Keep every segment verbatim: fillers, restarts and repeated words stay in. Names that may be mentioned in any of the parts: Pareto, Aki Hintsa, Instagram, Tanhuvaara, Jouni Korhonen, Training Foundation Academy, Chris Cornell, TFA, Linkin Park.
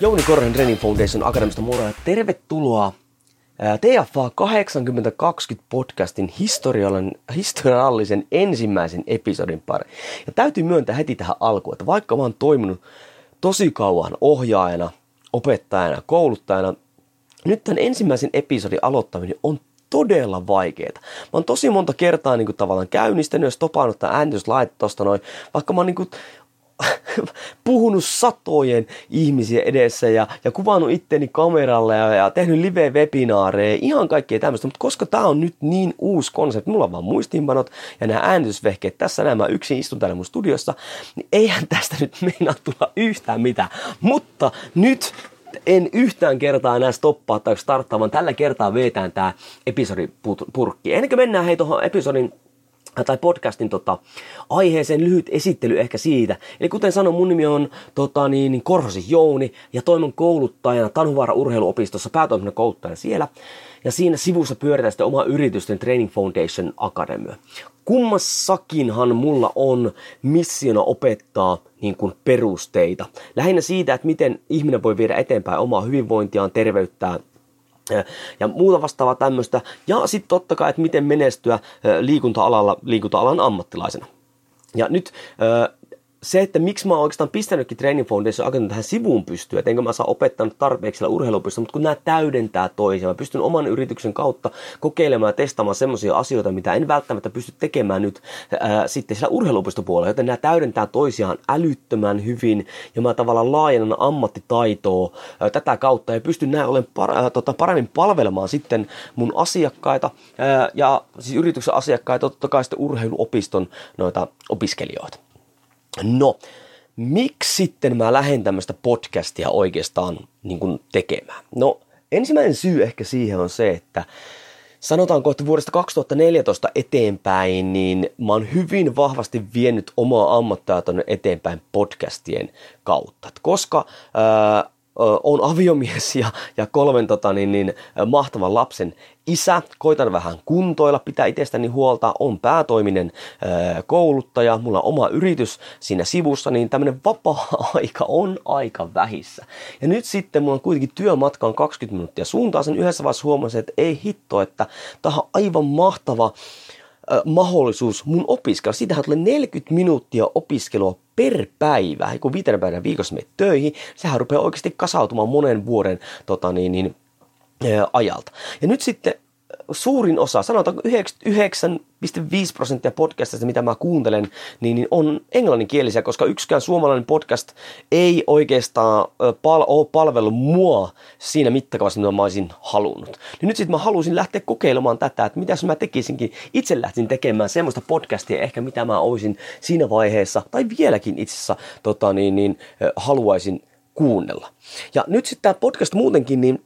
Jouni Korhonen Training Foundation Academista moro. Tervetuloa T F A kahdeksankymmentä kaksikymmentä podcastin historiallisen ensimmäisen episodin pari. Ja täytyy myöntää heti tähän alkuun, että vaikka mä oon toiminut tosi kauan ohjaajana, opettajana, kouluttajana, nyt tämän ensimmäisen episodin aloittaminen on todella vaikeeta. Mä oon tosi monta kertaa niin kuin tavallaan käynnistänyt ja stopannut tämän äänityslaitteen tosta noin, vaikka mä oon niin kuin puhunut satojen ihmisiä edessä ja, ja kuvannut itteni kameralle ja, ja tehnyt live-webinaareja ja ihan kaikkea tämmöistä, mutta koska tää on nyt niin uusi konsepti, mulla on vaan muistiinpanot ja nämä äänitysvehkeet tässä, nämä yksin istun täällä mun studiossa, niin eihän tästä nyt meinaa tulla yhtään mitään, mutta nyt en yhtään kertaa enää stoppaa tai starttaa, vaan tällä kertaa vetään tää episodipurkki. Ennen kuin mennään hei tuohon episodin tai podcastin tota, aiheeseen, lyhyt esittely ehkä siitä. Eli kuten sanoin, mun nimi on tota, niin, Korhosen Jouni ja toimin kouluttajana Tanhuvaara urheiluopistossa, päätoiminnan kouluttajana siellä. Ja siinä sivussa pyöritään sitten oma yritysten Training Foundation Academy. Kummassakinhan mulla on missiona opettaa niin kuin perusteita. Lähinnä siitä, että miten ihminen voi viedä eteenpäin omaa hyvinvointiaan, terveyttään ja muuta vastaavaa tämmöistä. Ja sitten totta kai, että miten menestyä liikunta-alalla, liikunta-alan ammattilaisena. Ja nyt se, että miksi mä oon oikeastaan pistänytkin Training Foundation Academy tähän sivuun pystyyn, että enkä mä saa opettanut tarpeeksi siellä urheiluopissa, mutta kun nämä täydentää toisiaan, mä pystyn oman yrityksen kautta kokeilemaan ja testaamaan semmoisia asioita, mitä en välttämättä pysty tekemään nyt ää, sitten siellä urheiluopistopuolella, joten nämä täydentää toisiaan älyttömän hyvin, ja mä tavallaan laajennan ammattitaitoa ää, tätä kautta, ja pystyn näin olen par- ää, tota, paremmin palvelemaan sitten mun asiakkaita, ää, ja siis yrityksen asiakkaita, totta kai sitten urheiluopiston noita opiskelijoita. No, miksi sitten mä lähden tämmöistä podcastia oikeastaan niin kuin tekemään? No, ensimmäinen syy ehkä siihen on se, että sanotaanko, että vuodesta kaksituhattaneljätoista eteenpäin, niin mä oon hyvin vahvasti vienyt omaa ammattitaitoani eteenpäin podcastien kautta. Et koska ää, oon aviomies ja, ja kolmen tota, niin, niin, mahtavan lapsen isä, koitan vähän kuntoilla, pitää itsestäni huolta, on päätoiminen ää, kouluttaja, mulla on oma yritys siinä sivussa, niin tämmöinen vapaa-aika on aika vähissä. Ja nyt sitten mulla on kuitenkin työmatkaan kaksikymmentä minuuttia suuntaan, sen yhdessä vaiheessa huomasin, että ei hitto, että tämä on aivan mahtava ää, mahdollisuus mun opiskella. Siitähän tulee neljäkymmentä minuuttia opiskelua per päivä, kun viitenä päivänä viikossa menet töihin, sehän rupeaa oikeasti kasautumaan monen vuoden tota niin, niin, ää, ajalta. Ja nyt sitten suurin osa, sanotaanko yhdeksänkymmentäyhdeksän pilkku viisi prosenttia podcastista, mitä mä kuuntelen, niin, niin on englanninkielisiä, koska yksikään suomalainen podcast ei oikeastaan pal- ole palvellut mua siinä mittakaavassa, mitä mä olisin halunnut. Ja nyt sitten mä halusin lähteä kokeilemaan tätä, että mitä jos mä tekisinkin, itse lähtin tekemään semmoista podcastia ehkä, mitä mä olisin siinä vaiheessa, tai vieläkin itse asiassa tota niin, niin, haluaisin kuunnella. Ja nyt sitten tämä podcast muutenkin, niin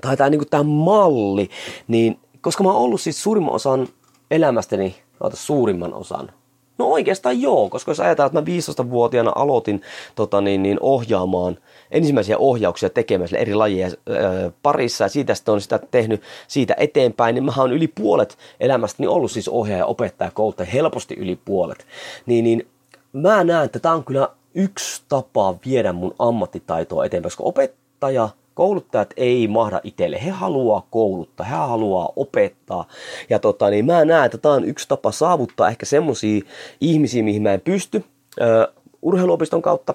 tai tämä, niin kuin tämä malli, niin koska mä oon ollut siis suurimman osan elämästäni, oota suurimman osan, no oikeastaan joo, koska jos ajatellaan, että mä viisitoistavuotiaana aloitin tota niin, niin ohjaamaan ensimmäisiä ohjauksia tekemään eri lajeja ö, parissa, ja siitä sitten on sitä tehnyt siitä eteenpäin, niin mä oon yli puolet elämästäni ollut siis ohjaaja, opettaja, kouluttaja, helposti yli puolet, niin, niin mä näen, että tämä on kyllä yksi tapa viedä mun ammattitaitoa eteenpäin, koska opettaja, kouluttajat ei mahda itselle, he haluaa kouluttaa, he haluaa opettaa ja tota, niin mä näen, että tämä on yksi tapa saavuttaa ehkä semmoisia ihmisiä, mihin mä en pysty uh, urheiluopiston kautta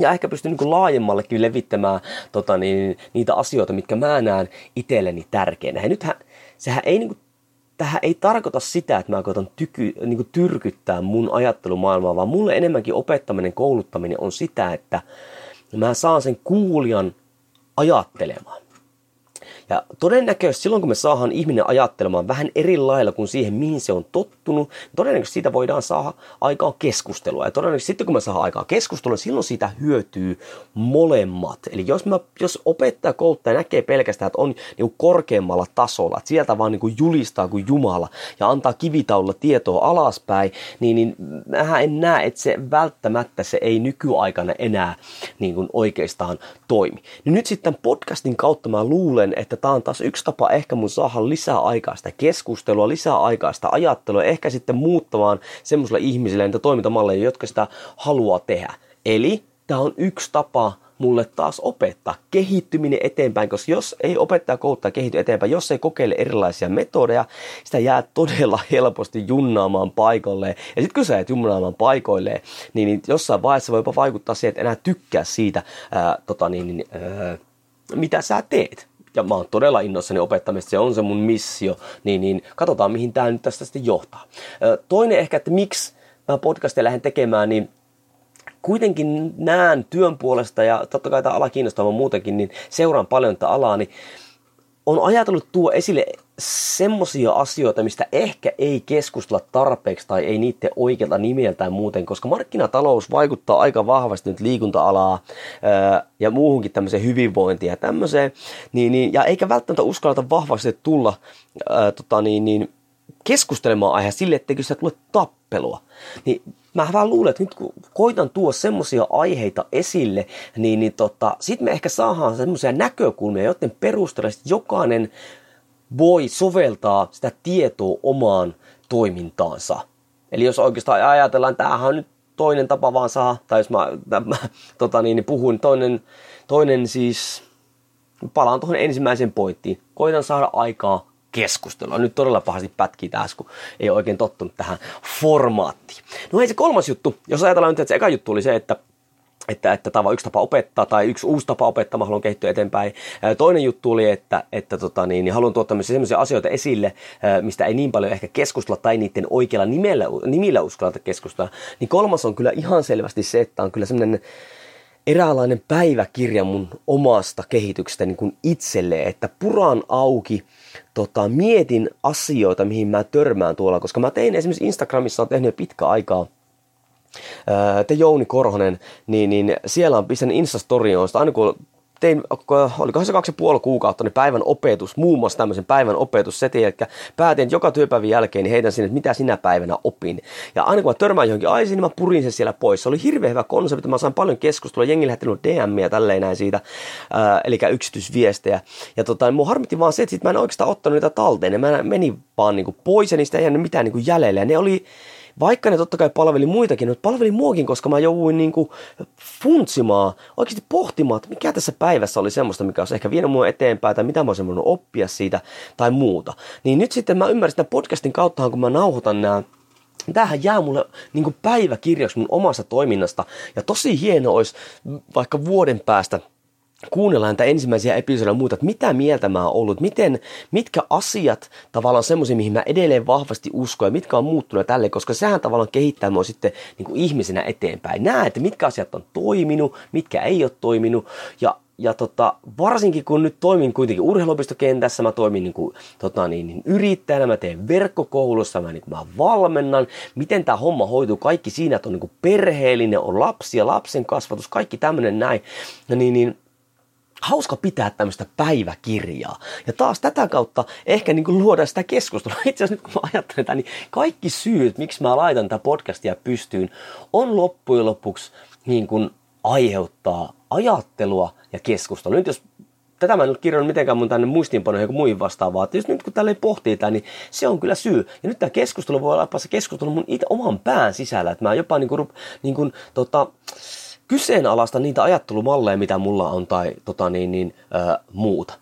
ja ehkä pystyn niin kuin laajemmallekin levittämään tota, niin, niitä asioita, mitkä mä näen itselleni tärkeänä. Ja nythän, sehän ei niin kuin tähän ei tarkoita sitä, että mä koitan tyky, niin kuin tyrkyttää mun ajattelumaailmaa, vaan mulle enemmänkin opettaminen, kouluttaminen on sitä, että mä saan sen kuulijan ajattelemaan. Ja todennäköisesti silloin, kun me saadaan ihminen ajattelemaan vähän eri lailla kuin siihen, mihin se on tottunut, todennäköisesti siitä voidaan saada aikaa keskustelua. Ja todennäköisesti sitten, kun me saadaan aikaa keskustelua, silloin siitä hyötyy molemmat. Eli jos, mä, jos opettaja, kouluttaja näkee pelkästään, että on niin korkeammalla tasolla, että sieltä vaan niin julistaa kuin Jumala ja antaa kivitaululla tietoa alaspäin, niin, niin mähän en näe, että se välttämättä se ei nykyaikana enää niin kuin oikeastaan toimi. No nyt sitten podcastin kautta mä luulen, että tää on taas yksi tapa ehkä mun saada lisää aikaa sitä keskustelua, lisää aikaa sitä ajattelua, ehkä sitten muuttamaan semmoisille ihmisille niitä toimintamalleja, jotka sitä haluaa tehdä. Eli tää on yksi tapa mulle taas opettaa kehittyminen eteenpäin, koska jos ei opettaa, kouluttaa, kehity eteenpäin, jos ei kokeile erilaisia metodeja, sitä jää todella helposti junnaamaan paikoilleen. Ja sitten kun sä et junnaamaan paikoilleen, niin, niin jossain vaiheessa voi jopa vaikuttaa siihen, että enää tykkää siitä, ää, tota niin, niin, ää, mitä sä teet. Ja mä oon todella innoissani opettamista, se on se mun missio, niin, niin katsotaan mihin tää nyt tästä sitten johtaa. Ää, toinen ehkä, että miksi mä podcastia lähden tekemään, niin kuitenkin näen työn puolesta, ja totta kai tämä ala kiinnostaa muutenkin, niin seuraan paljon tätä alaa, niin on ajatellut tuo esille semmoisia asioita, mistä ehkä ei keskustella tarpeeksi tai ei niiden oikealta nimeltään muuten, koska markkinatalous vaikuttaa aika vahvasti nyt liikunta-alaa ää, ja muuhunkin tämmöiseen hyvinvointiin ja tämmöiseen, niin, niin, ja eikä välttämättä uskalleta vahvasti tulla ää, tota, niin, niin, keskustelemaan aiheesta sille, etteikö sitä tule tappelua. Niin, mä vähän luulen, että nyt kun koitan tuoda semmoisia aiheita esille, niin, niin tota, sit me ehkä saadaan semmoisia näkökulmia, joiden perusteella jokainen voi soveltaa sitä tietoa omaan toimintaansa. Eli jos oikeastaan ajatellaan, että tämähän on nyt toinen tapa vaan saa, tai jos mä, mä tota niin, niin puhun, toinen, toinen siis, palaan tuohon ensimmäiseen pointtiin, koitan saada aikaa keskustelua. Nyt todella pahasti pätkii taas, kun ei ole oikein tottunut tähän formaattiin. No hei, se kolmas juttu, jos ajatellaan nyt, että se eka juttu oli se, että Että, että tämä on yksi tapa opettaa tai yksi uusi tapa opettaa, mä haluan kehittyä eteenpäin. Toinen juttu oli, että, että tota niin, niin haluan tuoda tämmöisiä sellaisia asioita esille, mistä ei niin paljon ehkä keskustella tai niiden oikealla nimellä, nimillä uskallata keskustella. Niin kolmas on kyllä ihan selvästi se, että on kyllä semmoinen eräänlainen päiväkirja mun omasta kehityksestä niin kuin itselle, että puran auki, tota, mietin asioita, mihin mä törmään tuolla, koska mä tein esimerkiksi Instagramissa, on tehnyt jo pitkä aikaa, ää, te Jouni Korhonen, niin, niin siellä on pistänyt Instastorioista, aina kun tein, olikohan se kaksi ja puoli kuukautta, niin päivän opetus, muun muassa tämmöisen päivän opetussetin, eli päätin joka työpäivän jälkeen, niin heitän sinne, että mitä sinä päivänä opin. Ja aina kun mä törmään johonkin aiheeseen, niin mä purin sen siellä pois. Se oli hirveän hyvä konsepti, mä sain paljon keskustelua, jengi lähettänyt D M:iä tälleen näin siitä, ää, eli yksityisviestejä. Ja tota, mun harmitti vaan se, että sit mä en oikeastaan ottanut niitä talteen, ja mä menin vaan niinku pois, ja niistä ei jäänyt mitään niinku jäljellä, ja ne oli... Vaikka ne totta kai palveli muitakin, mutta palveli muakin, koska mä jouduin niinku funtsimaan, oikeasti pohtimaan, että mikä tässä päivässä oli semmoista, mikä olisi ehkä vienyt mua eteenpäin, tai mitä mä olisin voinut oppia siitä, tai muuta. Niin nyt sitten mä ymmärsin tämän podcastin kauttahan, kun mä nauhoitan nämä, tämähän jää mulle niinku päiväkirjaksi mun omasta toiminnasta, ja tosi hieno olisi vaikka vuoden päästä kuunnellaan näitä ensimmäisiä episodeja ja muuta, että mitä mieltä mä oon ollut, miten, mitkä asiat tavallaan semmoisia, mihin mä edelleen vahvasti uskon ja mitkä on muuttunut tälle, koska sehän tavallaan kehittää mua sitten niin kuin ihmisenä eteenpäin. Näen, että mitkä asiat on toiminut, mitkä ei ole toiminut ja Ja tota, varsinkin kun nyt toimin kuitenkin urheiluopistokentässä, mä toimin niin kuin, tota niin, niin yrittäjänä, mä teen verkkokoulussa, mä, niin kuin, mä valmennan, miten tää homma hoituu, kaikki siinä, että on niin kuin perheellinen, on lapsia, lapsen kasvatus, kaikki tämmönen näin, niin, niin hauska pitää tämmöistä päiväkirjaa. Ja taas tätä kautta ehkä niin kuin luodaan sitä keskustelua. Itse asiassa nyt kun mä ajattelen tämän, niin kaikki syyt, miksi mä laitan tätä podcastia pystyyn, on loppujen lopuksi niin kuin aiheuttaa ajattelua ja keskustelua. Nyt jos tätä mä en ole kirjoinut mitenkään mun tänne muistiinpanoihin joku muihin vastaavaa, jos nyt kun tälle pohtii tämän, niin se on kyllä syy. Ja nyt tämä keskustelu voi olla se keskustelu mun itse oman pään sisällä, että mä jopa niin kuin, niin kuin tota... kyseenalaista niitä ajattelumalleja, mitä mulla on, tai tota, niin, niin, ää, muuta.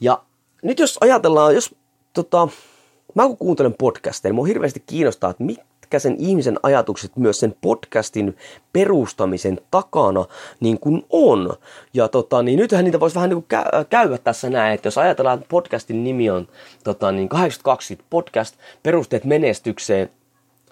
Ja nyt jos ajatellaan, jos tota, mä kun kuuntelen podcastia, niin mua hirveästi kiinnostaa, että mitkä sen ihmisen ajatukset myös sen podcastin perustamisen takana niin kuin on. Ja tota, niin nythän niitä voisi vähän niin kuin käydä tässä näin, että jos ajatellaan, että podcastin nimi on tota, niin kahdeksankymmentä kaksikymmentä podcast, perusteet menestykseen,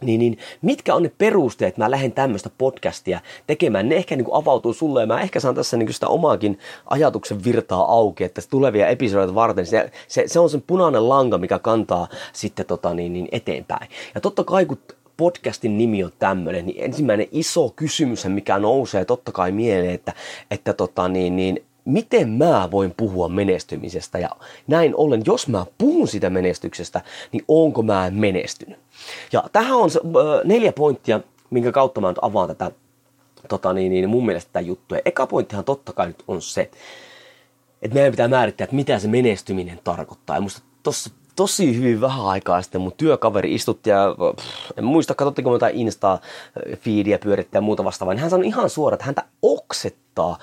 Niin, niin, mitkä on ne perusteet, että mä lähden tämmöistä podcastia tekemään? Ne ehkä niin kuin avautuu sulle ja mä ehkä saan tässä niin kuin sitä omaakin ajatuksen virtaa auki, että tulevia episodeita varten se, se, se on sen punainen lanka, mikä kantaa sitten tota, niin, niin eteenpäin. Ja totta kai, kun podcastin nimi on tämmöinen, niin ensimmäinen iso kysymys, mikä nousee totta kai mieleen, että, että tota, niin, niin, miten mä voin puhua menestymisestä? Ja näin ollen, jos mä puhun sitä menestyksestä, niin onko mä menestynyt? Ja tähän on se, äh, neljä pointtia, minkä kautta mä nyt avaan tätä tota, niin, niin, mun mielestä tätä juttua. Ja eka pointtihan totta kai nyt on se, että meidän pitää määrittää, että mitä se menestyminen tarkoittaa. Ja musta tossa tosi hyvin vähän aikaa sitten mun työkaveri istutti ja pff, en muista, katsottiinko mä jotain Insta-feediä pyörittää ja muuta vastaavaa, niin hän sanoi ihan suoraan, että häntä oksettaa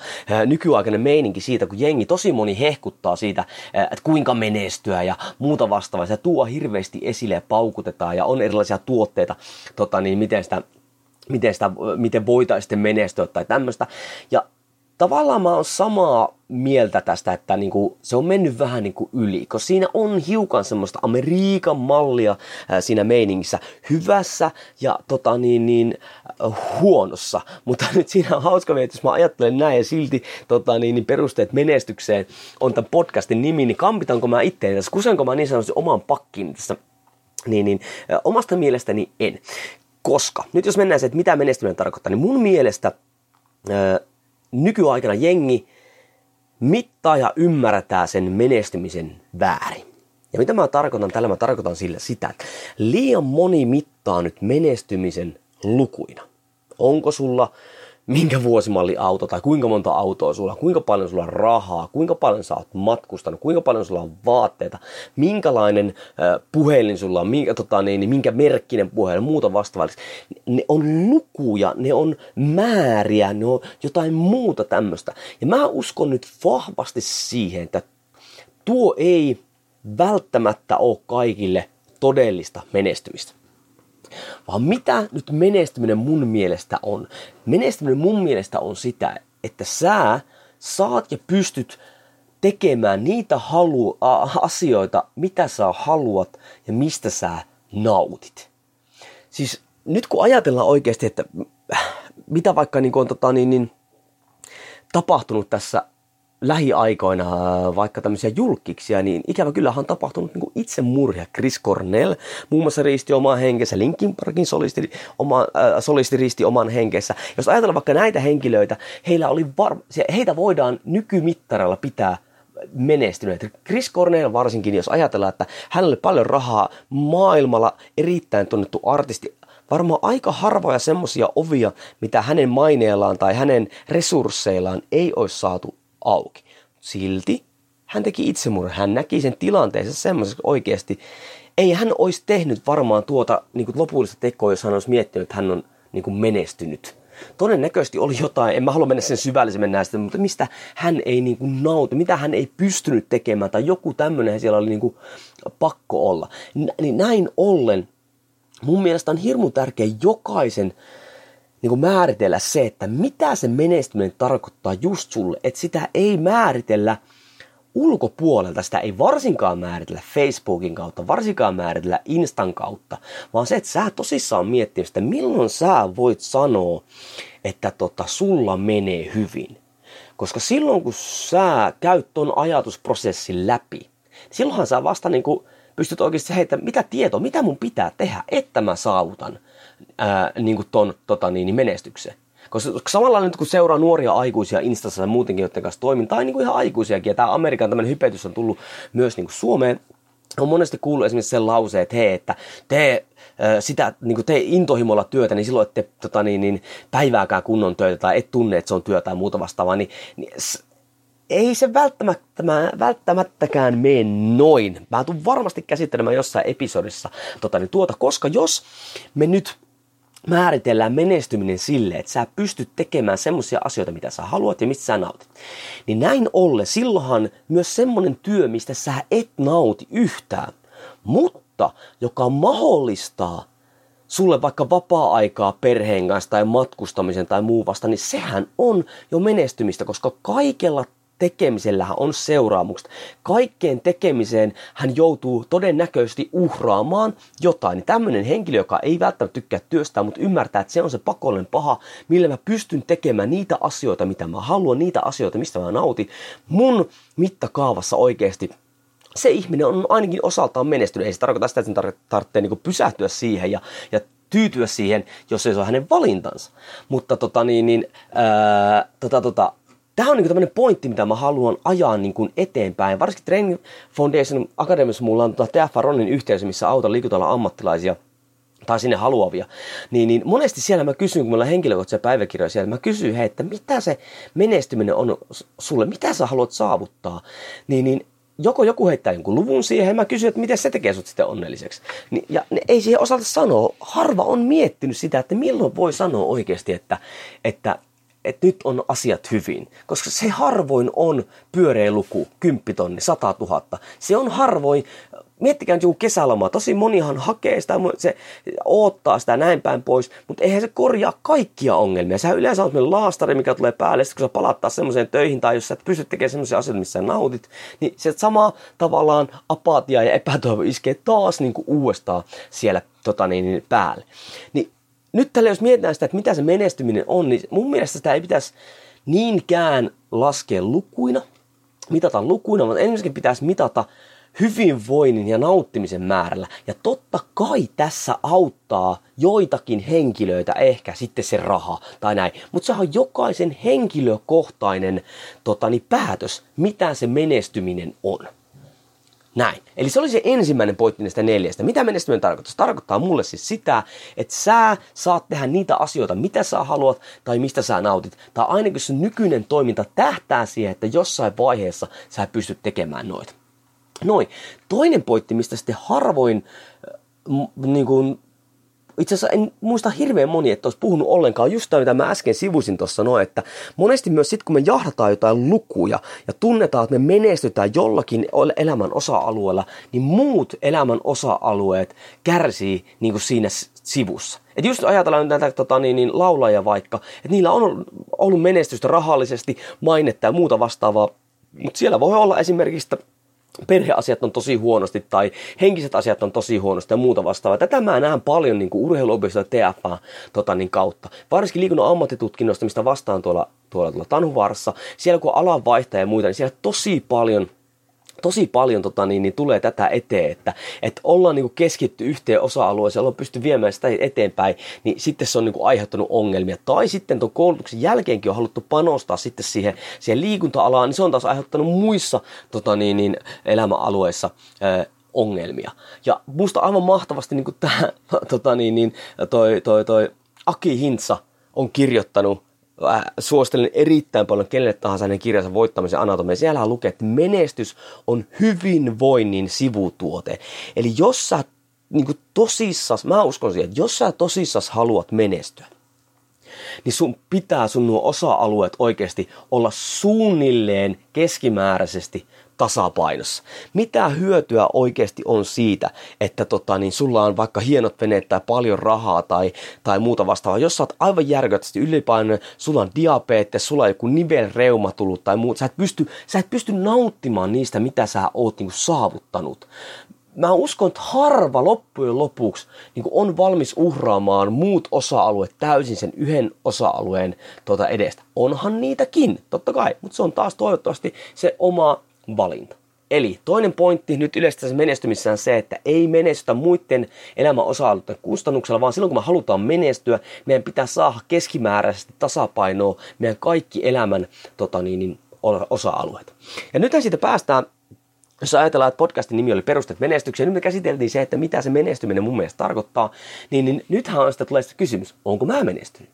nykyaikainen meininki siitä, kun jengi tosi moni hehkuttaa siitä, että kuinka menestyä ja muuta vastaavaa. Se tuo hirveästi esille ja paukutetaan ja on erilaisia tuotteita, tota, niin miten, sitä, miten, sitä, miten voitaisiin menestyä tai tämmöistä. Ja tavallaan mä oon samaa mieltä tästä, että niinku, se on mennyt vähän niinku yli, koska siinä on hiukan semmoista Amerikan mallia ää, siinä meiningissä, hyvässä ja tota, niin, niin, äh, huonossa. Mutta nyt siinä on hauska mieltä, jos mä ajattelen näin ja silti tota, niin, niin perusteet menestykseen on tämän podcastin nimi, niin kampitanko mä itteeni tässä, kusenko mä niin sanoisin oman pakkiin tässä, niin, niin äh, omasta mielestäni en. Koska nyt jos mennään se, että mitä menestyminen tarkoittaa, niin mun mielestä Äh, nykyaikana jengi mittaa ja ymmärtää sen menestymisen väärin. Ja mitä mä tarkoitan tällä? Mä tarkoitan sillä sitä, että liian moni mittaa nyt menestymisen lukuina. Onko sulla minkä vuosimalli auto tai kuinka monta autoa sulla, kuinka paljon sulla on rahaa, kuinka paljon sä oot matkustanut, kuinka paljon sulla on vaatteita, minkälainen äh, puhelin sulla on, minkä, tota, niin, minkä merkkinen puhelin, muuta vastaavallista. Ne on lukuja, ne on määriä, ne on jotain muuta tämmöistä. Ja mä uskon nyt vahvasti siihen, että tuo ei välttämättä ole kaikille todellista menestymistä. Vaan mitä nyt menestyminen mun mielestä on? Menestyminen mun mielestä on sitä, että sä saat ja pystyt tekemään niitä halu- asioita, mitä sä haluat ja mistä sä nautit. Siis nyt kun ajatellaan oikeasti, että mitä vaikka niin kuin on tota, niin, niin, tapahtunut tässä lähiaikoina vaikka tämmöisiä julkkiksia, niin ikävä kyllähän on tapahtunut niin kuin itsemurhia. Chris Cornell muun muassa riisti oman henkensä, Linkin Parkin solisti, oma, äh, solisti riisti oman henkensä. Jos ajatellaan vaikka näitä henkilöitä, heillä oli var... heitä voidaan nykymittaralla pitää menestyneet. Chris Cornell varsinkin, jos ajatellaan, että hänellä oli paljon rahaa, maailmalla erittäin tunnettu artisti, varmaan aika harvoja semmoisia ovia, mitä hänen maineellaan tai hänen resursseillaan ei olisi saatu auki. Silti hän teki itsemurhan. Hän näki sen tilanteensa semmoisesti oikeasti. Ei hän olisi tehnyt varmaan tuota niin kuin lopullista tekoa, jos hän olisi miettinyt, että hän on niin kuin menestynyt. Todennäköisesti oli jotain, en mä halua mennä sen syvällisemmin näistä, mutta mistä hän ei niin kuin nauti, mitä hän ei pystynyt tekemään tai joku tämmöinen siellä oli niin kuin pakko olla. Niin näin ollen mun mielestä on hirmu tärkeä jokaisen niin kuin määritellä se, että mitä se menestyminen tarkoittaa just sulle, että sitä ei määritellä ulkopuolelta, sitä ei varsinkaan määritellä Facebookin kautta, varsinkaan määritellä Instan kautta, vaan se, että sä tosissaan miettii sitä, milloin sä voit sanoa, että tota, sulla menee hyvin. Koska silloin, kun sä käyt ton ajatusprosessin läpi, silloinhan sä vasta niin kuin pystyt oikeasti heittämään, mitä tietoa, mitä mun pitää tehdä, että mä saavutan Ää, niin kuin ton tota, niin, niin menestykseen. Koska samalla nyt kun seuraa nuoria aikuisia Instassa ja muutenkin, joiden kanssa toimin, tai niin kuin ihan aikuisiakin, ja tämä Amerikan tämmöinen hypetys on tullut myös niin kuin Suomeen, on monesti kuullut esimerkiksi sen lauseen, että hei, että tee, ää, sitä, niin kuin tee intohimolla työtä, niin silloin ette tota, niin, niin, päivääkään kunnon töitä, tai et tunne, että se on työ tai muuta vastaavaa, niin, niin ei se välttämättä, välttämättäkään mene noin. Mä tuun varmasti käsittelemään jossain episodissa tota, niin tuota, koska jos me nyt määritellään menestyminen sille, että sä pystyt tekemään semmoisia asioita, mitä sä haluat ja mistä sä nautit, niin näin ollen silloinhan myös semmoinen työ, mistä sä et nauti yhtään, mutta joka mahdollistaa sulle vaikka vapaa-aikaa perheen kanssa tai matkustamisen tai muu vasta, niin sehän on jo menestymistä, koska kaikella tekemisellähän on seuraamukset. Kaikkeen tekemiseen hän joutuu todennäköisesti uhraamaan jotain. Tämmöinen henkilö, joka ei välttämättä tykkää työstää, mutta ymmärtää, että se on se pakollinen paha, millä mä pystyn tekemään niitä asioita, mitä mä haluan, niitä asioita, mistä mä nautin. Mun mittakaavassa oikeasti se ihminen on ainakin osaltaan menestynyt. Ei se tarkoita sitä, että sen tarvitsee niinku pysähtyä siihen ja, ja tyytyä siihen, jos ei se ole hänen valintansa. Mutta tota niin, niin ää, tota tota tämä on niin tämmöinen pointti, mitä mä haluan ajaa niin kuin eteenpäin. Varsinkin Training Foundation Academyssä mulla on tuota T F Ronin yhteys, missä autan liikuntala ammattilaisia tai sinne haluavia. Niin, niin monesti siellä mä kysyn, kun meillä on henkilökohtaisia päiväkirjoja siellä, mä kysyn he, että mitä se menestyminen on sulle, mitä sä haluat saavuttaa. Niin, niin joko joku heittää jonkun luvun siihen ja mä kysyn, että miten se tekee sut sitten onnelliseksi. Ni, ja ne ei siihen osata sanoa. Harva on miettinyt sitä, että milloin voi sanoa oikeasti, että... että että nyt on asiat hyvin, koska se harvoin on pyöreä luku, kymppitonni, satatuhatta. Se on harvoin, miettikää nyt joku kesälomaa, tosi monihan hakee sitä, se odottaa sitä näin päin pois, mutta eihän se korjaa kaikkia ongelmia. Sehän yleensä on sellainen laastari, mikä tulee päälle, kun sä palat taas semmoiseen töihin, tai jos sä et pysty tekemään semmoisia asioita, missä sä nautit, niin se sama tavallaan apatia ja epätoivo iskee taas niin kuin uudestaan siellä tota niin, päälle. Niin nyt tällä jos mietitään sitä, että mitä se menestyminen on, niin mun mielestä sitä ei pitäisi niinkään laskea lukuina, mitata lukuina, vaan enemmänkin pitäisi mitata hyvinvoinnin ja nauttimisen määrällä. Ja totta kai tässä auttaa joitakin henkilöitä ehkä sitten se raha tai näin. Mutta se on jokaisen henkilökohtainen totani, päätös, mitä se menestyminen on. Näin. Eli se oli se ensimmäinen pointti näistä neljästä. Mitä menestyminen tarkoittaa? Se tarkoittaa mulle siis sitä, että sä saat tehdä niitä asioita, mitä sä haluat tai mistä sä nautit. Tai ainakin sun nykyinen toiminta tähtää siihen, että jossain vaiheessa sä pystyt tekemään noita. Noin. Toinen pointti, mistä sitten harvoin, niin kuin, itse asiassa en muista hirveän moni, että olisi puhunut ollenkaan, just tämä, mitä mä äsken sivusin tuossa noin, että monesti myös sitten, kun me jahdataan jotain lukuja ja tunnetaan, että me menestytään jollakin elämän osa-alueella, niin muut elämän osa-alueet kärsii niin kuin siinä sivussa. Että just ajatellaan näitä tota, niin, niin, laulajia vaikka, että niillä on ollut menestystä rahallisesti, mainetta ja muuta vastaavaa, mutta siellä voi olla esimerkiksi perheasiat on tosi huonosti tai henkiset asiat on tosi huonosti ja muuta vastaavaa. Tätä mä näen paljon niin kuin urheiluopistoja T F A tota, niin kautta. Varsinkin liikunnan ammattitutkinnosta, mistä vastaan tuolla, tuolla, tuolla Tanhuvaarassa, siellä kun alanvaihtaja ja muita, niin siellä tosi paljon Tosi paljon tota, niin, niin tulee tätä eteen, että, että ollaan niin kuin keskitty yhteen osa-alueeseen, ollaan pysty viemään sitä eteenpäin, niin sitten se on niin kuin aiheuttanut ongelmia. Tai sitten tuon koulutuksen jälkeenkin on haluttu panostaa sitten siihen, siihen liikunta-alaan, niin se on taas aiheuttanut muissa tota, niin, niin, elämäalueissa ää, ongelmia. Ja musta aivan mahtavasti niin kuin tämä tota, niin, niin, toi, toi, toi Aki Hintsa on kirjoittanut, suosittelen erittäin paljon kenelle tahansa hänen kirjansa Voittamisen anatomia. Siellä lukee, että menestys on hyvinvoinnin sivutuote. Eli jos sä niin kuin tosissas, mä uskon siihen, että jos sä tosissas haluat menestyä, niin sun pitää sun nuo osa-alueet oikeasti olla suunnilleen keskimääräisesti tasapainossa. Mitä hyötyä oikeasti on siitä, että tota, niin sulla on vaikka hienot veneet tai paljon rahaa tai, tai muuta vastaavaa. Jos sä oot aivan järkyttävästi ylipainoinen, sulla on diabetes, sulla on joku nivelreuma tullut tai muuta. Sä et pysty, sä et pysty nauttimaan niistä, mitä sä oot niin kuin saavuttanut. Mä uskon, että harva loppujen lopuksi niin kuin on valmis uhraamaan muut osa-alueet täysin sen yhden osa-alueen tuota edestä. Onhan niitäkin, totta kai, mutta se on taas toivottavasti se oma valinta. Eli toinen pointti nyt yleensä tässä menestymisessä on se, että ei menestytä muiden elämän osa-alueiden kustannuksella, vaan silloin kun me halutaan menestyä, meidän pitää saada keskimääräisesti tasapainoa meidän kaikki elämän tota niin, niin, osa-alueet. Ja nythän siitä päästään, jos ajatellaan, että podcastin nimi oli Perusteet menestykseen, nyt me käsiteltiin se, että mitä se menestyminen mun mielestä tarkoittaa, niin, niin nythän on sitä, tulee sitä kysymys, onko mä menestynyt?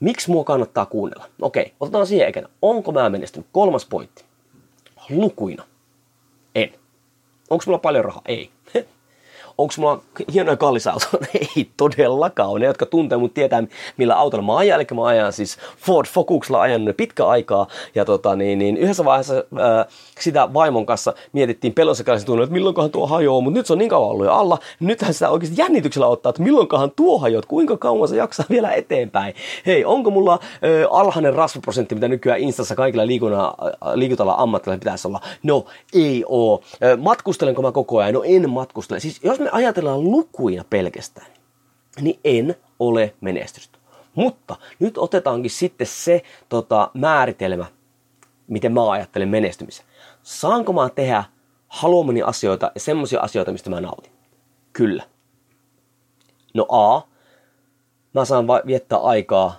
Miksi mua kannattaa kuunnella? Okei, otetaan siihen ekana, onko mä menestynyt? Kolmas pointti. Lukuina. En. Onko mulla paljon rahaa? Ei. onko mulla hienoja ja kallis auto? Ei todellakaan. Ne, jotka tuntee mut, tietää millä autolla mä ajan. Eli mä ajan siis Ford Focusilla ajan pitkä aikaa. Ja tota, niin, niin yhdessä vaiheessa äh, sitä vaimon kanssa mietittiin pelosekaisen tunnelma, että milloinkohan tuo hajoaa. Mutta nyt se on niin kauan ollut jo alla. Nythän sitä oikeasti jännityksellä ottaa, että milloinkohan tuo hajoaa. Kuinka kauan se jaksaa vielä eteenpäin. Hei, onko mulla äh, alhainen rasvaprosentti, mitä nykyään Instassa kaikilla liikunnan, äh, liikunta-alan ammattilaisilla pitäisi olla? No, ei oo. Äh, matkustelenko mä koko ajan? No, en matkustele. Siis jos me ajatellaan lukuina pelkästään, niin en ole menestynyt. Mutta nyt otetaankin sitten se tota, määritelmä, miten mä ajattelen menestymisen. Saanko mä tehdä haluamani asioita ja semmoisia asioita, mistä mä nautin? Kyllä. No A, mä saan viettää aikaa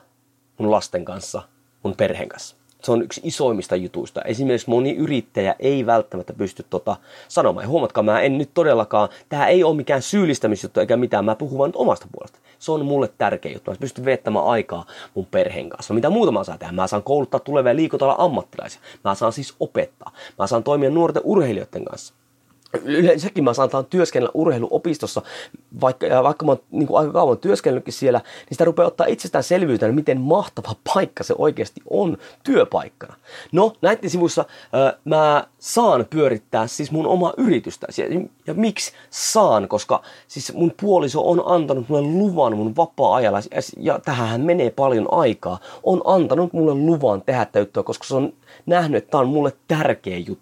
mun lasten kanssa, mun perheen kanssa. Se on yksi isoimmista jutuista. Esimerkiksi moni yrittäjä ei välttämättä pysty tota sanomaan. Ja huomatkaa, mä en nyt todellakaan, tämä ei ole mikään syyllistämisjuttu eikä mitään, mä puhun vaan omasta puolesta. Se on mulle tärkeä juttu. Mä pystyn viettämään aikaa mun perheen kanssa. Mitä muuta mä saan tehdä? Mä saan kouluttaa tulevia liikunta-alan ammattilaisia. Mä saan siis opettaa. Mä saan toimia nuorten urheilijoiden kanssa. Yleensäkin mä saan työskennellä urheiluopistossa, vaikka, vaikka mä oon niin kuin aika kauan työskennellytkin siellä, niin sitä rupeaa ottaa itsestäänselvyyttä, miten mahtava paikka se oikeasti on työpaikkana. No, näiden sivuissa äh, mä saan pyörittää siis mun omaa yritystä. Ja miksi saan? Koska siis mun puoliso on antanut mulle luvan mun vapaa-ajalla, ja tähän menee paljon aikaa, on antanut mulle luvan tehdä täyttöä, koska se on nähnyt, että tää on mulle tärkeä juttu.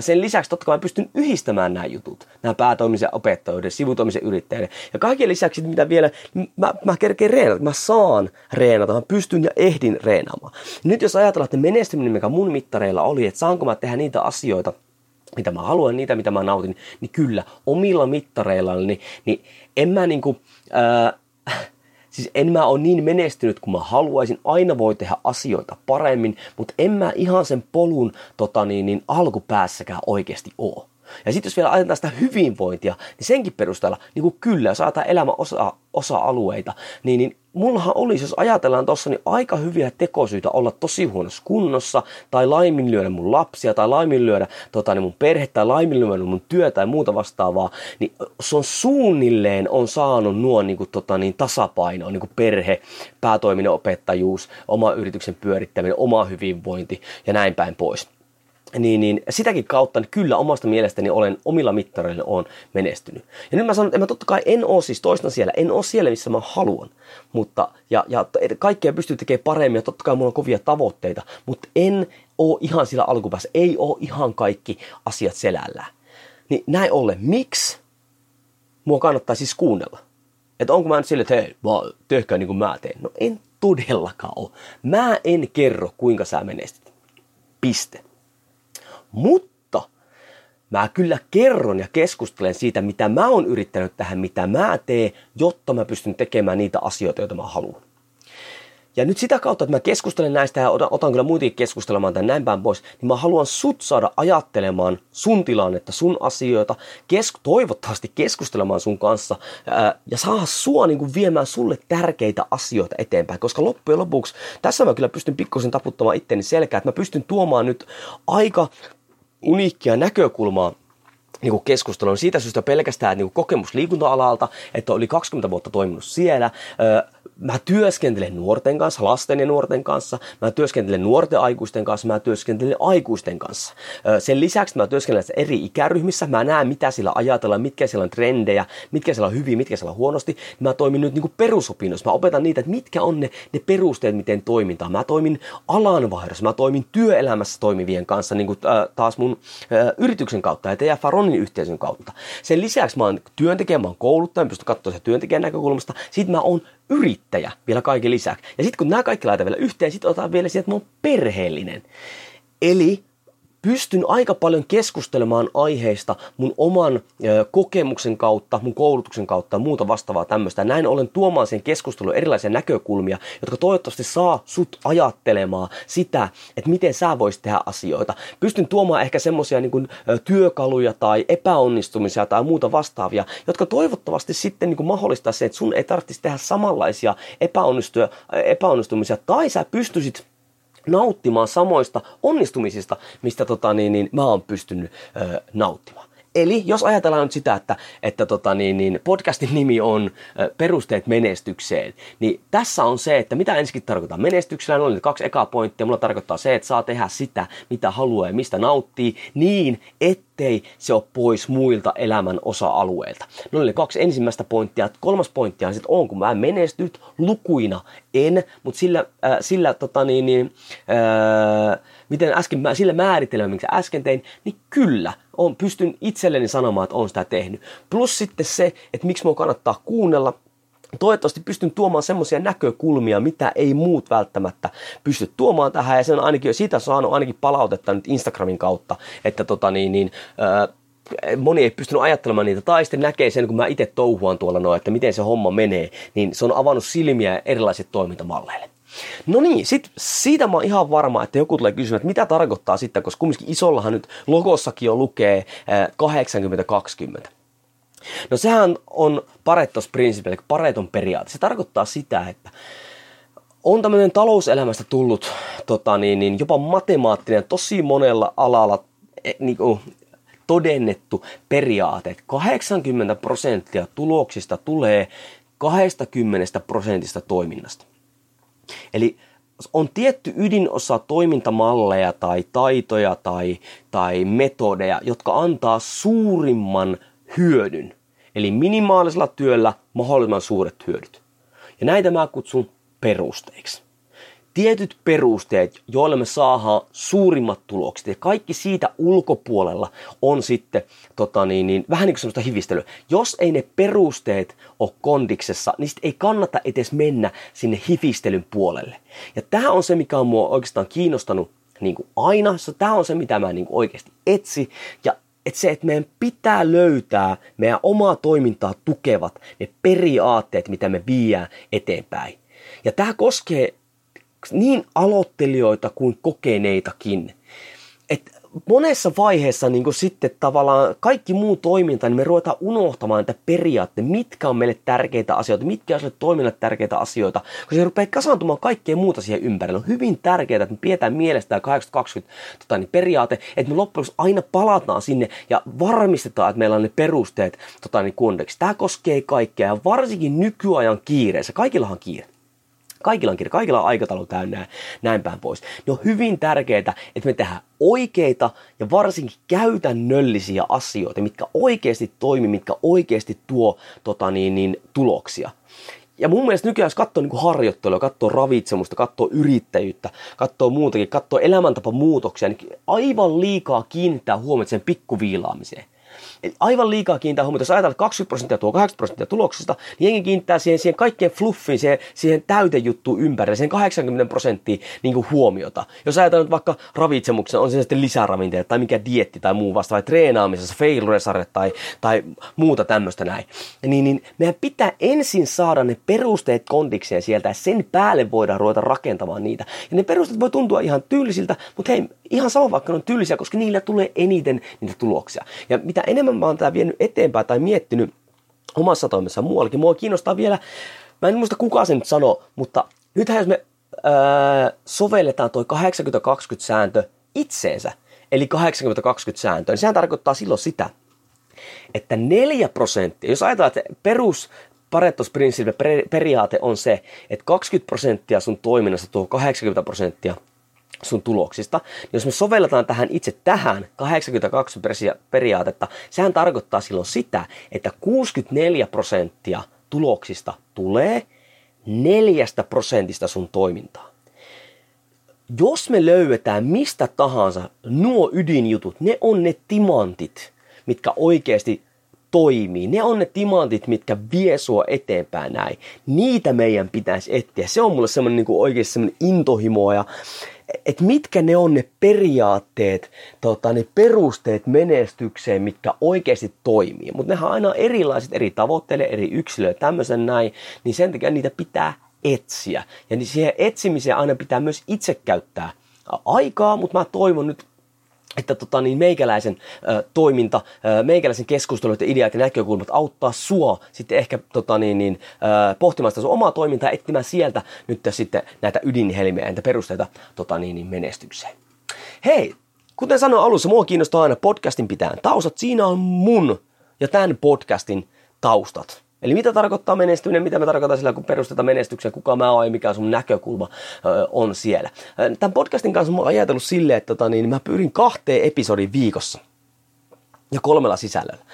Sen lisäksi totta kai mä pystyn yhdistämään nämä jutut, nämä päätoimisen opettajien, sivutoimisen yrittäjien ja kaiken lisäksi, mitä vielä, mä, mä kerkeen reenata, mä saan reenata, mä pystyn ja ehdin reenaamaan. Nyt jos ajatellaan, että menestyminen, mikä mun mittareilla oli, että saanko mä tehdä niitä asioita, mitä mä haluan, niitä, mitä mä nautin, niin kyllä, omilla mittareillani, niin, niin en mä niinku... Ää, Siis en mä ole niin menestynyt kuin mä haluaisin, aina voi tehdä asioita paremmin, mutta en mä ihan sen polun tota niin, niin alkupäässäkään oikeasti ole. Ja sitten jos vielä ajatellaan sitä hyvinvointia, niin senkin perusteella, niin kuin kyllä, jos ajatellaan elämän osa, osa-alueita, niin, niin mullahan olisi, jos ajatellaan tuossa, niin aika hyviä tekosyitä olla tosi huonossa kunnossa, tai laiminlyödä mun lapsia, tai laiminlyödä tota, niin mun perhettä, tai laiminlyödä mun työtä tai muuta vastaavaa, niin se on suunnilleen on saanut nuo niin kuin, tota, niin, tasapainoa, niin kuin perhe, päätoiminen opettajuus, oma yrityksen pyörittäminen, oma hyvinvointi ja näin päin pois. Niin, niin sitäkin kautta niin kyllä omasta mielestäni olen omilla mittareilla on menestynyt. Ja nyt mä sanon, että mä totta kai en ole siis toistan siellä, en ole siellä missä mä haluan. Mutta, ja, ja kaikkea pystyy tekemään paremmin ja totta kai mulla on kovia tavoitteita, mutta en ole ihan siellä alkupäässä, ei ole ihan kaikki asiat selällään. Niin näin ollen, miksi mua kannattaa siis kuunnella? Että onko mä nyt sille, että hei, mä tehkää niin kuin mä teen. No en todellakaan ole. Mä en kerro kuinka sä menestyt. Piste. Mutta mä kyllä kerron ja keskustelen siitä, mitä mä oon yrittänyt tähän, mitä mä teen, jotta mä pystyn tekemään niitä asioita, joita mä haluan. Ja nyt sitä kautta, että mä keskustelen näistä ja otan kyllä muitakin keskustelemaan tämän näin päin pois, niin mä haluan sut saada ajattelemaan sun tilannetta, sun asioita, kesk- toivottavasti keskustelemaan sun kanssa ää, ja saada sua niin kuin viemään sulle tärkeitä asioita eteenpäin, koska loppujen lopuksi tässä mä kyllä pystyn pikkusen taputtamaan itteni selkää, että mä pystyn tuomaan nyt aika uniikkia näkökulmaa niin keskustelun siitä syystä pelkästään niin kokemus liikunta-alalta, että oli kaksikymmentä vuotta toiminut siellä. Mä työskentelen nuorten kanssa, lasten ja nuorten kanssa. Mä työskentelen nuorten aikuisten kanssa, mä työskentelen aikuisten kanssa. Sen lisäksi mä työskentelen eri ikäryhmissä. Mä näen, mitä siellä ajatellaan, mitkä siellä on trendejä, mitkä siellä on hyviä, mitkä siellä on huonosti. Mä toimin nyt niin perusopinnoissa. Mä opetan niitä, että mitkä on ne, ne perusteet, miten toimintaa. Mä toimin alanvaihdossa, mä toimin työelämässä toimivien kanssa, niin kuin äh, taas mun äh, yrityksen kautta ja T F Ronin yhteisön kautta. Sen lisäksi mä oon työntekijä, mä oon kouluttaja, mä pystyn katsomaan sen työntekijän näkökulmasta. Sitten mä oon yrittäjä vielä kaiken lisäksi. Ja sitten kun nämä kaikki laitan vielä yhteen, sitten otetaan vielä siitä, että mä oon perheellinen. Eli pystyn aika paljon keskustelemaan aiheista mun oman ö, kokemuksen kautta, mun koulutuksen kautta ja muuta vastaavaa tämmöistä. Näin olen tuomaan sen keskustelun erilaisia näkökulmia, jotka toivottavasti saa sut ajattelemaan sitä, että miten sä voisit tehdä asioita. Pystyn tuomaan ehkä semmoisia niin kuin työkaluja tai epäonnistumisia tai muuta vastaavia, jotka toivottavasti sitten niin kuin mahdollistaa sen, että sun ei tarvitsisi tehdä samanlaisia epäonnistumisia tai sä pystyisit nauttimaan samoista onnistumisista, mistä tota, niin, niin, mä oon pystynyt ö, nauttimaan. Eli jos ajatellaan nyt sitä, että, että tota, niin, niin podcastin nimi on Perusteet menestykseen, niin tässä on se, että mitä ensikin tarkoittaa menestyksellä. Noin kaksi ekaa pointtia. Mulla tarkoittaa se, että saa tehdä sitä, mitä haluaa ja mistä nauttii, niin ettei se ole pois muilta elämän osa-alueilta. Noin oli kaksi ensimmäistä pointtia. Kolmas pointti on, on, kun mä menestyt lukuina en, mutta sillä, äh, sillä tota niin, niin äh, miten äsken, sillä määritelmä, minkä äsken tein, niin kyllä, on, pystyn itselleni sanomaan, että olen sitä tehnyt. Plus sitten se, että miksi minua kannattaa kuunnella. Toivottavasti pystyn tuomaan semmoisia näkökulmia, mitä ei muut välttämättä pysty tuomaan tähän. Ja sen ainakin, siitä saanut ainakin palautetta nyt Instagramin kautta, että tota niin, niin, äh, moni ei pystynyt ajattelemaan niitä, tai sitten näkee sen, kun mä itse touhuan tuolla noin, että miten se homma menee, niin se on avannut silmiä erilaisille toimintamalleille. No niin, sit siitä mä oon ihan varma, että joku tulee kysymään, että mitä tarkoittaa sitten, koska kumminkin isollahan nyt logossakin jo lukee kahdeksankymmentä kaksikymmentä. No sehän on Paretos prinsiipi, eli Pareton periaate. Se tarkoittaa sitä, että on tämmöinen talouselämästä tullut tota niin, niin jopa matemaattinen, tosi monella alalla niin kuin todennettu periaate, että kahdeksankymmentä prosenttia tuloksista tulee kaksikymmentä prosentista toiminnasta. Eli on tietty ydinosa toimintamalleja tai taitoja tai, tai metodeja, jotka antaa suurimman hyödyn. Eli minimaalisella työllä mahdollisimman suuret hyödyt. Ja näitä mä kutsun perusteiksi. Tietyt perusteet, joilla me saadaan suurimmat tulokset. Ja kaikki siitä ulkopuolella on sitten tota niin, niin, vähän niin kuin semmoista hivistelyä. Jos ei ne perusteet ole kondiksessa, niin sitten ei kannata edes mennä sinne hivistelyn puolelle. Ja tämä on se, mikä on mua oikeastaan kiinnostanut niin kuin aina. Tämä on se, mitä mä niin kuin oikeasti etsin. Ja että se, että meidän pitää löytää meidän omaa toimintaa tukevat ne periaatteet, mitä me viedään eteenpäin. Ja tämä koskee niin aloittelijoita kuin kokeneitakin. Et monessa vaiheessa niin kun sitten tavallaan kaikki muu toiminta, niin me ruvetaan unohtamaan näitä periaatteita, mitkä on meille tärkeitä asioita, mitkä on sille toiminnalle tärkeitä asioita, koska se rupeaa kasaantumaan kaikkea muuta siihen ympärille. On hyvin tärkeää, että me pidetään mielestään kahdeksankymmentä kaksikymmentä tota, niin periaate, että me loppujen lopuksi aina palataan sinne ja varmistetaan, että meillä on ne perusteet tota, niin kondeksi. Tämä koskee kaikkea ja varsinkin nykyajan kiireessä. Kaikillahan on kiire. Kaikilla on kirja, kaikilla on aikataulu täynnä, näin päin pois. Ne on hyvin tärkeää, että me tehdään oikeita ja varsinkin käytännöllisiä asioita, mitkä oikeasti toimii, mitkä oikeasti tuo tota niin, niin, tuloksia. Ja mun mielestä nykyään, jos katsoo niin harjoittelua, katsoo ravitsemusta, katsoo yrittäjyyttä, katsoo muutakin, katsoo elämäntapamuutoksia, niin aivan liikaa kiinnittää huomiota sen pikkuviilaamiseen. Eli aivan liikaa kiinnittää huomiota. Jos ajatellaan, että kaksikymmentä prosenttia tuo kahdeksankymmentä prosenttia tuloksista, niin jengi kiinnittää siihen, siihen kaikkeen fluffiin, siihen, siihen täytejuttuun ympärille, siihen kahdeksankymmentä prosenttia niin kuin huomiota. Jos ajatellaan vaikka ravitsemuksen, on se sitten lisäravinteet tai mikä dieetti tai muu vasta, vai treenaamisessa, failure-sarjat tai, tai muuta tämmöistä näin, niin, niin meidän pitää ensin saada ne perusteet kondikseen sieltä ja sen päälle voidaan ruveta rakentamaan niitä. Ja ne perusteet voi tuntua ihan tyylisiltä, mutta hei, ihan sama vaikka ne on tyylisiä, koska niillä tulee eniten niitä tuloksia. Ja mitä enemmän mä oon tää vienyt eteenpäin tai miettinyt omassa toimessa muuallakin, mua kiinnostaa vielä, mä en muista kuka sen nyt sanoo, mutta nythän jos me öö, sovelletaan toi kahdeksankymmentä kaksikymmentä sääntö itseensä, eli kahdeksankymmentä kaksikymmentä sääntö, niin sehän tarkoittaa silloin sitä, että neljä prosenttia, jos ajatellaan, että perus Pareto-prinsiipi periaate on se, että kaksikymmentä prosenttia sun toiminnasta tuo kahdeksankymmentä prosenttia sun tuloksista, niin jos me sovelletaan tähän itse tähän kahdeksankymmentä kaksikymmentä periaatetta, sehän tarkoittaa silloin sitä, että kuusikymmentäneljä prosenttia tuloksista tulee neljästä prosentista sun toimintaa. Jos me löydetään mistä tahansa nuo ydinjutut, ne on ne timantit, mitkä oikeasti toimii. Ne on ne timantit, mitkä vie sua eteenpäin näin. Niitä meidän pitäisi etsiä. Se on mulle semmoinen niin kuin oikeasti semmoinen intohimoa ja että mitkä ne on ne periaatteet, tota, ne perusteet menestykseen, mitkä oikeasti toimii. Mutta nehän on aina erilaiset eri tavoitteille, eri yksilöille, tämmöisen näin, niin sen takia niitä pitää etsiä. Ja niin siihen etsimiseen aina pitää myös itse käyttää aikaa, mutta mä toivon nyt, että tota, niin meikäläisen ö, toiminta, ö, meikäläisen keskustelut ja ideat ja näkökulmat auttaa sua sitten ehkä tota, niin, niin, ö, pohtimaan sitä sun omaa toimintaa ja etsimään sieltä nyt sitten näitä ydinhelmiä ja näitä perusteita tota, niin, niin, menestykseen. Hei! Kuten sanoin alussa, mua kiinnostaa aina podcastin pitää taustat. Siinä on mun ja tämän podcastin taustat. Eli mitä tarkoittaa menestyminen, mitä me tarkoitan sillä, kun perustetaan menestyksiä, kuka mä oon ja mikä sun näkökulma öö, on siellä. Tämän podcastin kanssa mä oon ajatellut silleen, että tota, niin mä pyrin kahteen episodiin viikossa ja kolmella sisällöllä.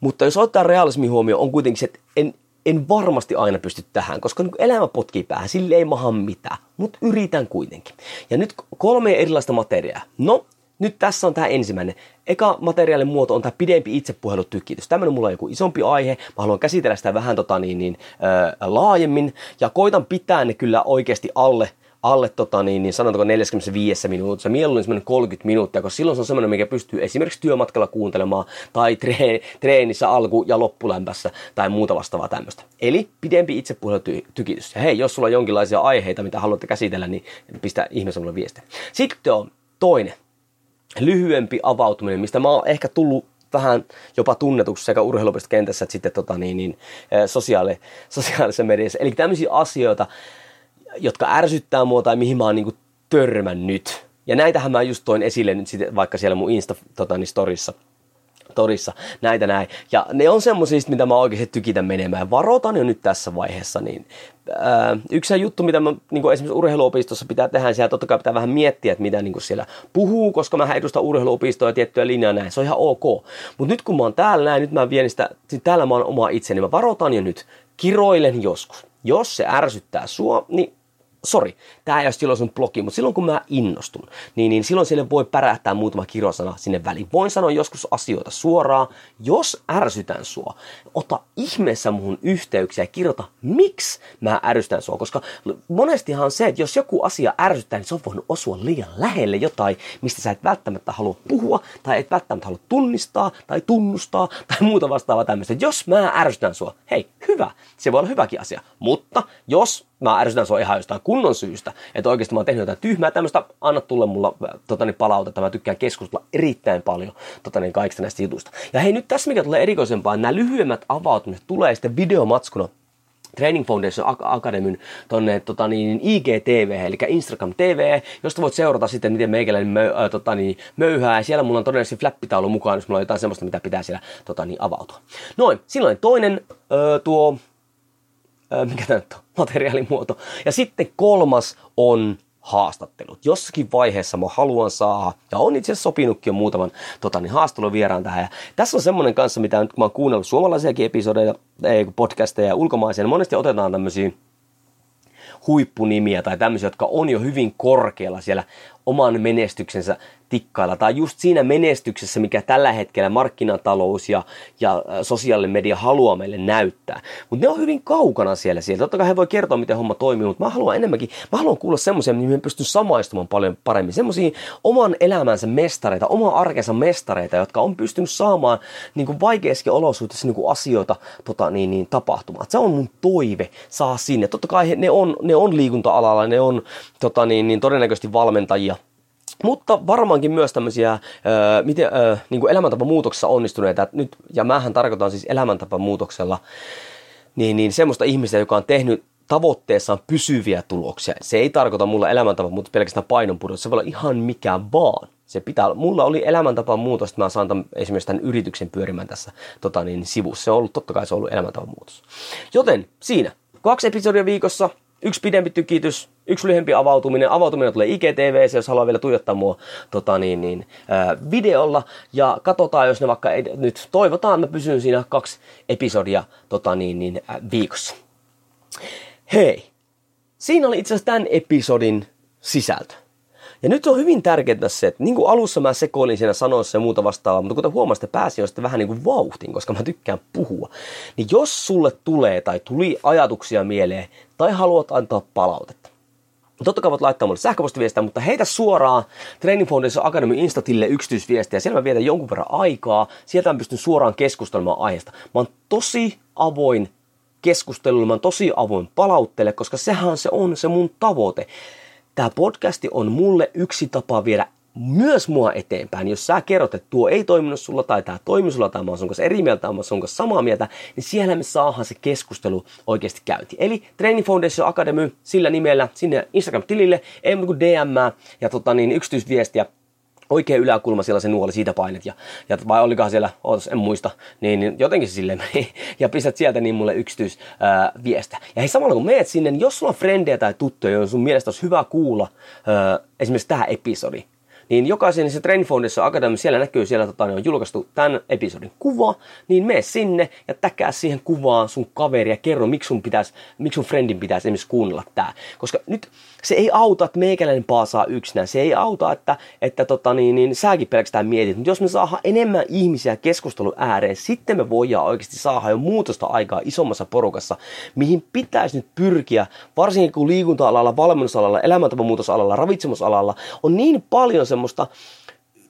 Mutta jos ottaa realismi huomioon, on kuitenkin se, että en, en varmasti aina pysty tähän, koska elämä potkii päähän, sille ei maha mitään, mutta yritän kuitenkin. Ja nyt kolme erilaista materiaa. No, nyt tässä on tämä ensimmäinen. Eka materiaalin muoto on tämä pidempi itsepuhelutykitys. Tämmöinen mulla on joku isompi aihe. Mä haluan käsitellä sitä vähän tota, niin, niin, ää, laajemmin ja koitan pitää ne kyllä oikeasti alle, alle tota, niin, niin, sanotaanko neljäkymmentäviisi minuuttia. Mieluummin semmoinen kolmekymmentä minuuttia, koska silloin se on semmoinen, mikä pystyy esimerkiksi työmatkalla kuuntelemaan tai treeni, treenissä alku- ja loppulämpässä tai muuta vastaavaa tämmöistä. Eli pidempi itsepuhelutykitys. Ja hei, jos sulla on jonkinlaisia aiheita, mitä haluatte käsitellä, niin pistä ihmeessä mulle viestiä. Sitten on toinen. Lyhyempi avautuminen, mistä mä oon ehkä tullut vähän jopa tunnetuksi sekä urheilupistokentässä että sitten tota niin, niin, sosiaali, sosiaalisessa mediassa. Eli tämmöisiä asioita, jotka ärsyttää mua tai mihin mä oon niinku törmännyt. Ja näitähän mä just toin esille nyt sitten vaikka siellä mun Insta tota, niin storissa. Torissa, näitä näin. Ja ne on semmoisia, mitä mä oikeasti tykitän menemään. Varoitan jo nyt tässä vaiheessa. Niin, ää, yksi juttu, mitä mä niin esimerkiksi urheiluopistossa pitää tehdä, siellä totta kai pitää vähän miettiä, että mitä niin siellä puhuu, koska mä edustan urheiluopistoa ja tiettyä linjaa näin. Se on ihan ok. Mutta nyt kun mä oon täällä näin, nyt mä vien sitä, täällä mä oon oma itseni. Mä varoitan jo nyt. Kiroilen joskus. Jos se ärsyttää sua, niin sori, tämä ei ole silloin sun blogi, mutta silloin kun mä innostun, niin, niin silloin sille voi pärähtää muutama kirosana sinne väliin. Voin sanoa joskus asioita suoraan, jos ärsytän sua, ota ihmeessä muhun yhteyksiä ja kirjoita, miksi mä ärsytän sua, koska monestihan se, että jos joku asia ärsyttää, niin se on voinut osua liian lähelle jotain, mistä sä et välttämättä halua puhua, tai et välttämättä halua tunnistaa, tai tunnustaa, tai muuta vastaavaa tämmöistä. Jos mä ärsytän sua, hei, hyvä, se voi olla hyväkin asia, mutta jos mä ärsytän sua ihan jostain kunnon syystä, että oikeasti mä oon tehnyt jotain tyhmää tämmöistä, anna tulla mulla totani, palautetta, mä tykkään keskustella erittäin paljon totani, kaikista näistä jutuista. Ja hei, nyt tässä mikä tulee erikoisempaa, nämä lyhyemmät avautumiset tulee sitten videomatskuna Training Foundation Academyn tonne tota niin, I G T V, eli Instagram T V, josta voit seurata sitten, miten meikäläinen möy, äh, tota niin, möyhää. Ja siellä mulla on todennäköisesti flappitaulu mukaan, jos mulla on jotain semmoista, mitä pitää siellä tota niin, avautua. Noin, silloin toinen öö, tuo... mikä tämä nyt on, materiaalimuoto. Ja sitten kolmas on haastattelut. Jossakin vaiheessa mä haluan saada, ja on itse asiassa sopinutkin jo muutaman tota, niin haastatteluvieraan tähän. Ja tässä on semmoinen kanssa, mitä nyt kun mä oon kuunnellut suomalaisiakin episodeja, ei, podcasteja ja ulkomaisia, niin monesti otetaan tämmöisiä huippunimiä tai tämmöisiä, jotka on jo hyvin korkealla siellä oman menestyksensä tikkailla. Tai just siinä menestyksessä, mikä tällä hetkellä markkinatalous ja, ja sosiaalinen media haluaa meille näyttää. Mutta ne on hyvin kaukana siellä siellä. Totta kai he voi kertoa, miten homma toimii, mutta mä haluan enemmänkin, mä haluan kuulla semmoisia, mihin me pystyn samaistumaan paljon paremmin. Semmoisia oman elämänsä mestareita, oman arkensa mestareita, jotka on pystynyt saamaan niin kuin vaikeissakin olosuhteissa niin kuin asioita tota, niin, niin, tapahtumaan. Se on mun toive saa sinne. Totta kai he, ne, on, ne on liikunta-alalla, ne on tota, niin, niin, todennäköisesti valmentajia. Mutta varmaankin myös tämmöisiä äh, miten, äh, niin kuin elämäntapamuutoksessa onnistuneita. Et nyt, ja mähän tarkoitan siis elämäntapamuutoksella niin, niin semmoista ihmistä, joka on tehnyt tavoitteessaan pysyviä tuloksia. Se ei tarkoita mulla elämäntapamuutosta pelkästään painonpudotusta, se voi olla ihan mikä vaan. Se pitää, mulla oli elämäntapamuutos, että mä saan tämän, esimerkiksi tämän yrityksen pyörimään tässä tota niin, sivussa. Se on ollut, totta kai se on ollut elämäntapamuutos. Joten siinä, kaksi episodia viikossa. Yksi pidempi tykitys, yksi lyhyempi avautuminen. Avautuminen tulee I G T V, jos haluaa vielä tuijottaa mua tota niin, niin, ää, videolla. Ja katsotaan, jos ne vaikka ei, nyt toivotaan, mä pysyn siinä kaksi episodia tota niin, niin, ää, viikossa. Hei, siinä oli itse asiassa tämän episodin sisältö. Ja nyt on hyvin tärkeää se, että niin kuin alussa mä sekoilin siinä sanoissa ja muuta vastaavaa, mutta kuten huomasitte, pääsin jo sitten vähän niin kuin vauhtiin, koska mä tykkään puhua. Niin jos sulle tulee tai tuli ajatuksia mieleen tai haluat antaa palautetta, totta kai voit laittaa mulle sähköpostiviestiä, mutta heitä suoraan Training Foundation Academy Instatille yksityisviestiä. Siellä mä vietän jonkun verran aikaa, sieltä mä pystyn suoraan keskustelemaan aiheesta. Mä oon tosi avoin keskustelulle, mä oon tosi avoin palauttele, koska sehän se on se mun tavoite. Tämä podcasti on mulle yksi tapa viedä myös mua eteenpäin. Jos sä kerrot, että tuo ei toiminut sulla tai tämä toimi sulla tai mä oon sun kanssa eri mieltä tai mä oon sun kanssa samaa mieltä, niin siellä me saadaan se keskustelu oikeasti käyntiin. Eli Training Foundation Academy sillä nimellä sinne Instagram-tilille, ei muuta kuin D M ja tota niin, yksityisviestiä. oikea yläkulma, siellä se nuoli, siitä painet, ja, ja vai olikohan siellä, ootas, en muista, niin jotenkin se silleen meni, ja pistät sieltä niin mulle yksityisviestiä. Ja hei, samalla kun meet sinne, niin jos sulla on frendejä tai tuttuja, joilla sun mielestä olisi hyvä kuulla ää, esimerkiksi tämä episodi, niin jokaisen se Training Foundation Academy, siellä näkyy, siellä tota, on julkaistu tämän episodin kuva, niin mene sinne ja täkää siihen kuvaan sun kaveri ja kerro, miksi sun, pitäisi, miksi sun friendin pitäisi esimerkiksi kuunnella tää. Koska nyt se ei auta, että meikäläinen paasaa yksinään, se ei auta, että, että tota, niin, niin, säkin pelkästään mietit, mutta jos me saadaan enemmän ihmisiä keskustelun ääreen, sitten me voidaan oikeasti saada jo muutosta aikaa isommassa porukassa, mihin pitäisi nyt pyrkiä, varsinkin kun liikunta-alalla, valmennusalalla, elämäntapamuutosalalla, ravitsemusalalla on niin paljon se semmoista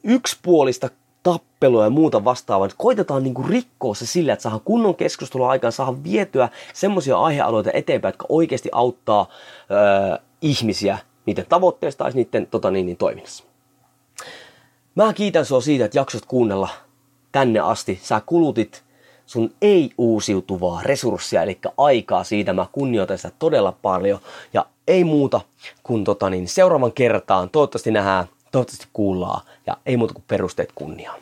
yksipuolista tappelua ja muuta vastaavaa. Koitetaan niinku rikkoa se sillä, että saadaan kunnon keskustelua aikaan, saadaan vietyä semmoisia aihealueita eteenpäin, jotka oikeasti auttaa öö, ihmisiä niiden tavoitteista tai niiden tota niin, niin, toiminnassa. Mä kiitän sua siitä, että jaksot kuunnella tänne asti. Sä kulutit sun ei-uusiutuvaa resurssia, eli aikaa siitä. Mä kunnioitan sitä todella paljon ja ei muuta kuin tota niin, seuraavan kertaan. Toivottavasti nähdään. Toivottavasti kuullaan ja ei muuta kuin perusteet kunniaan.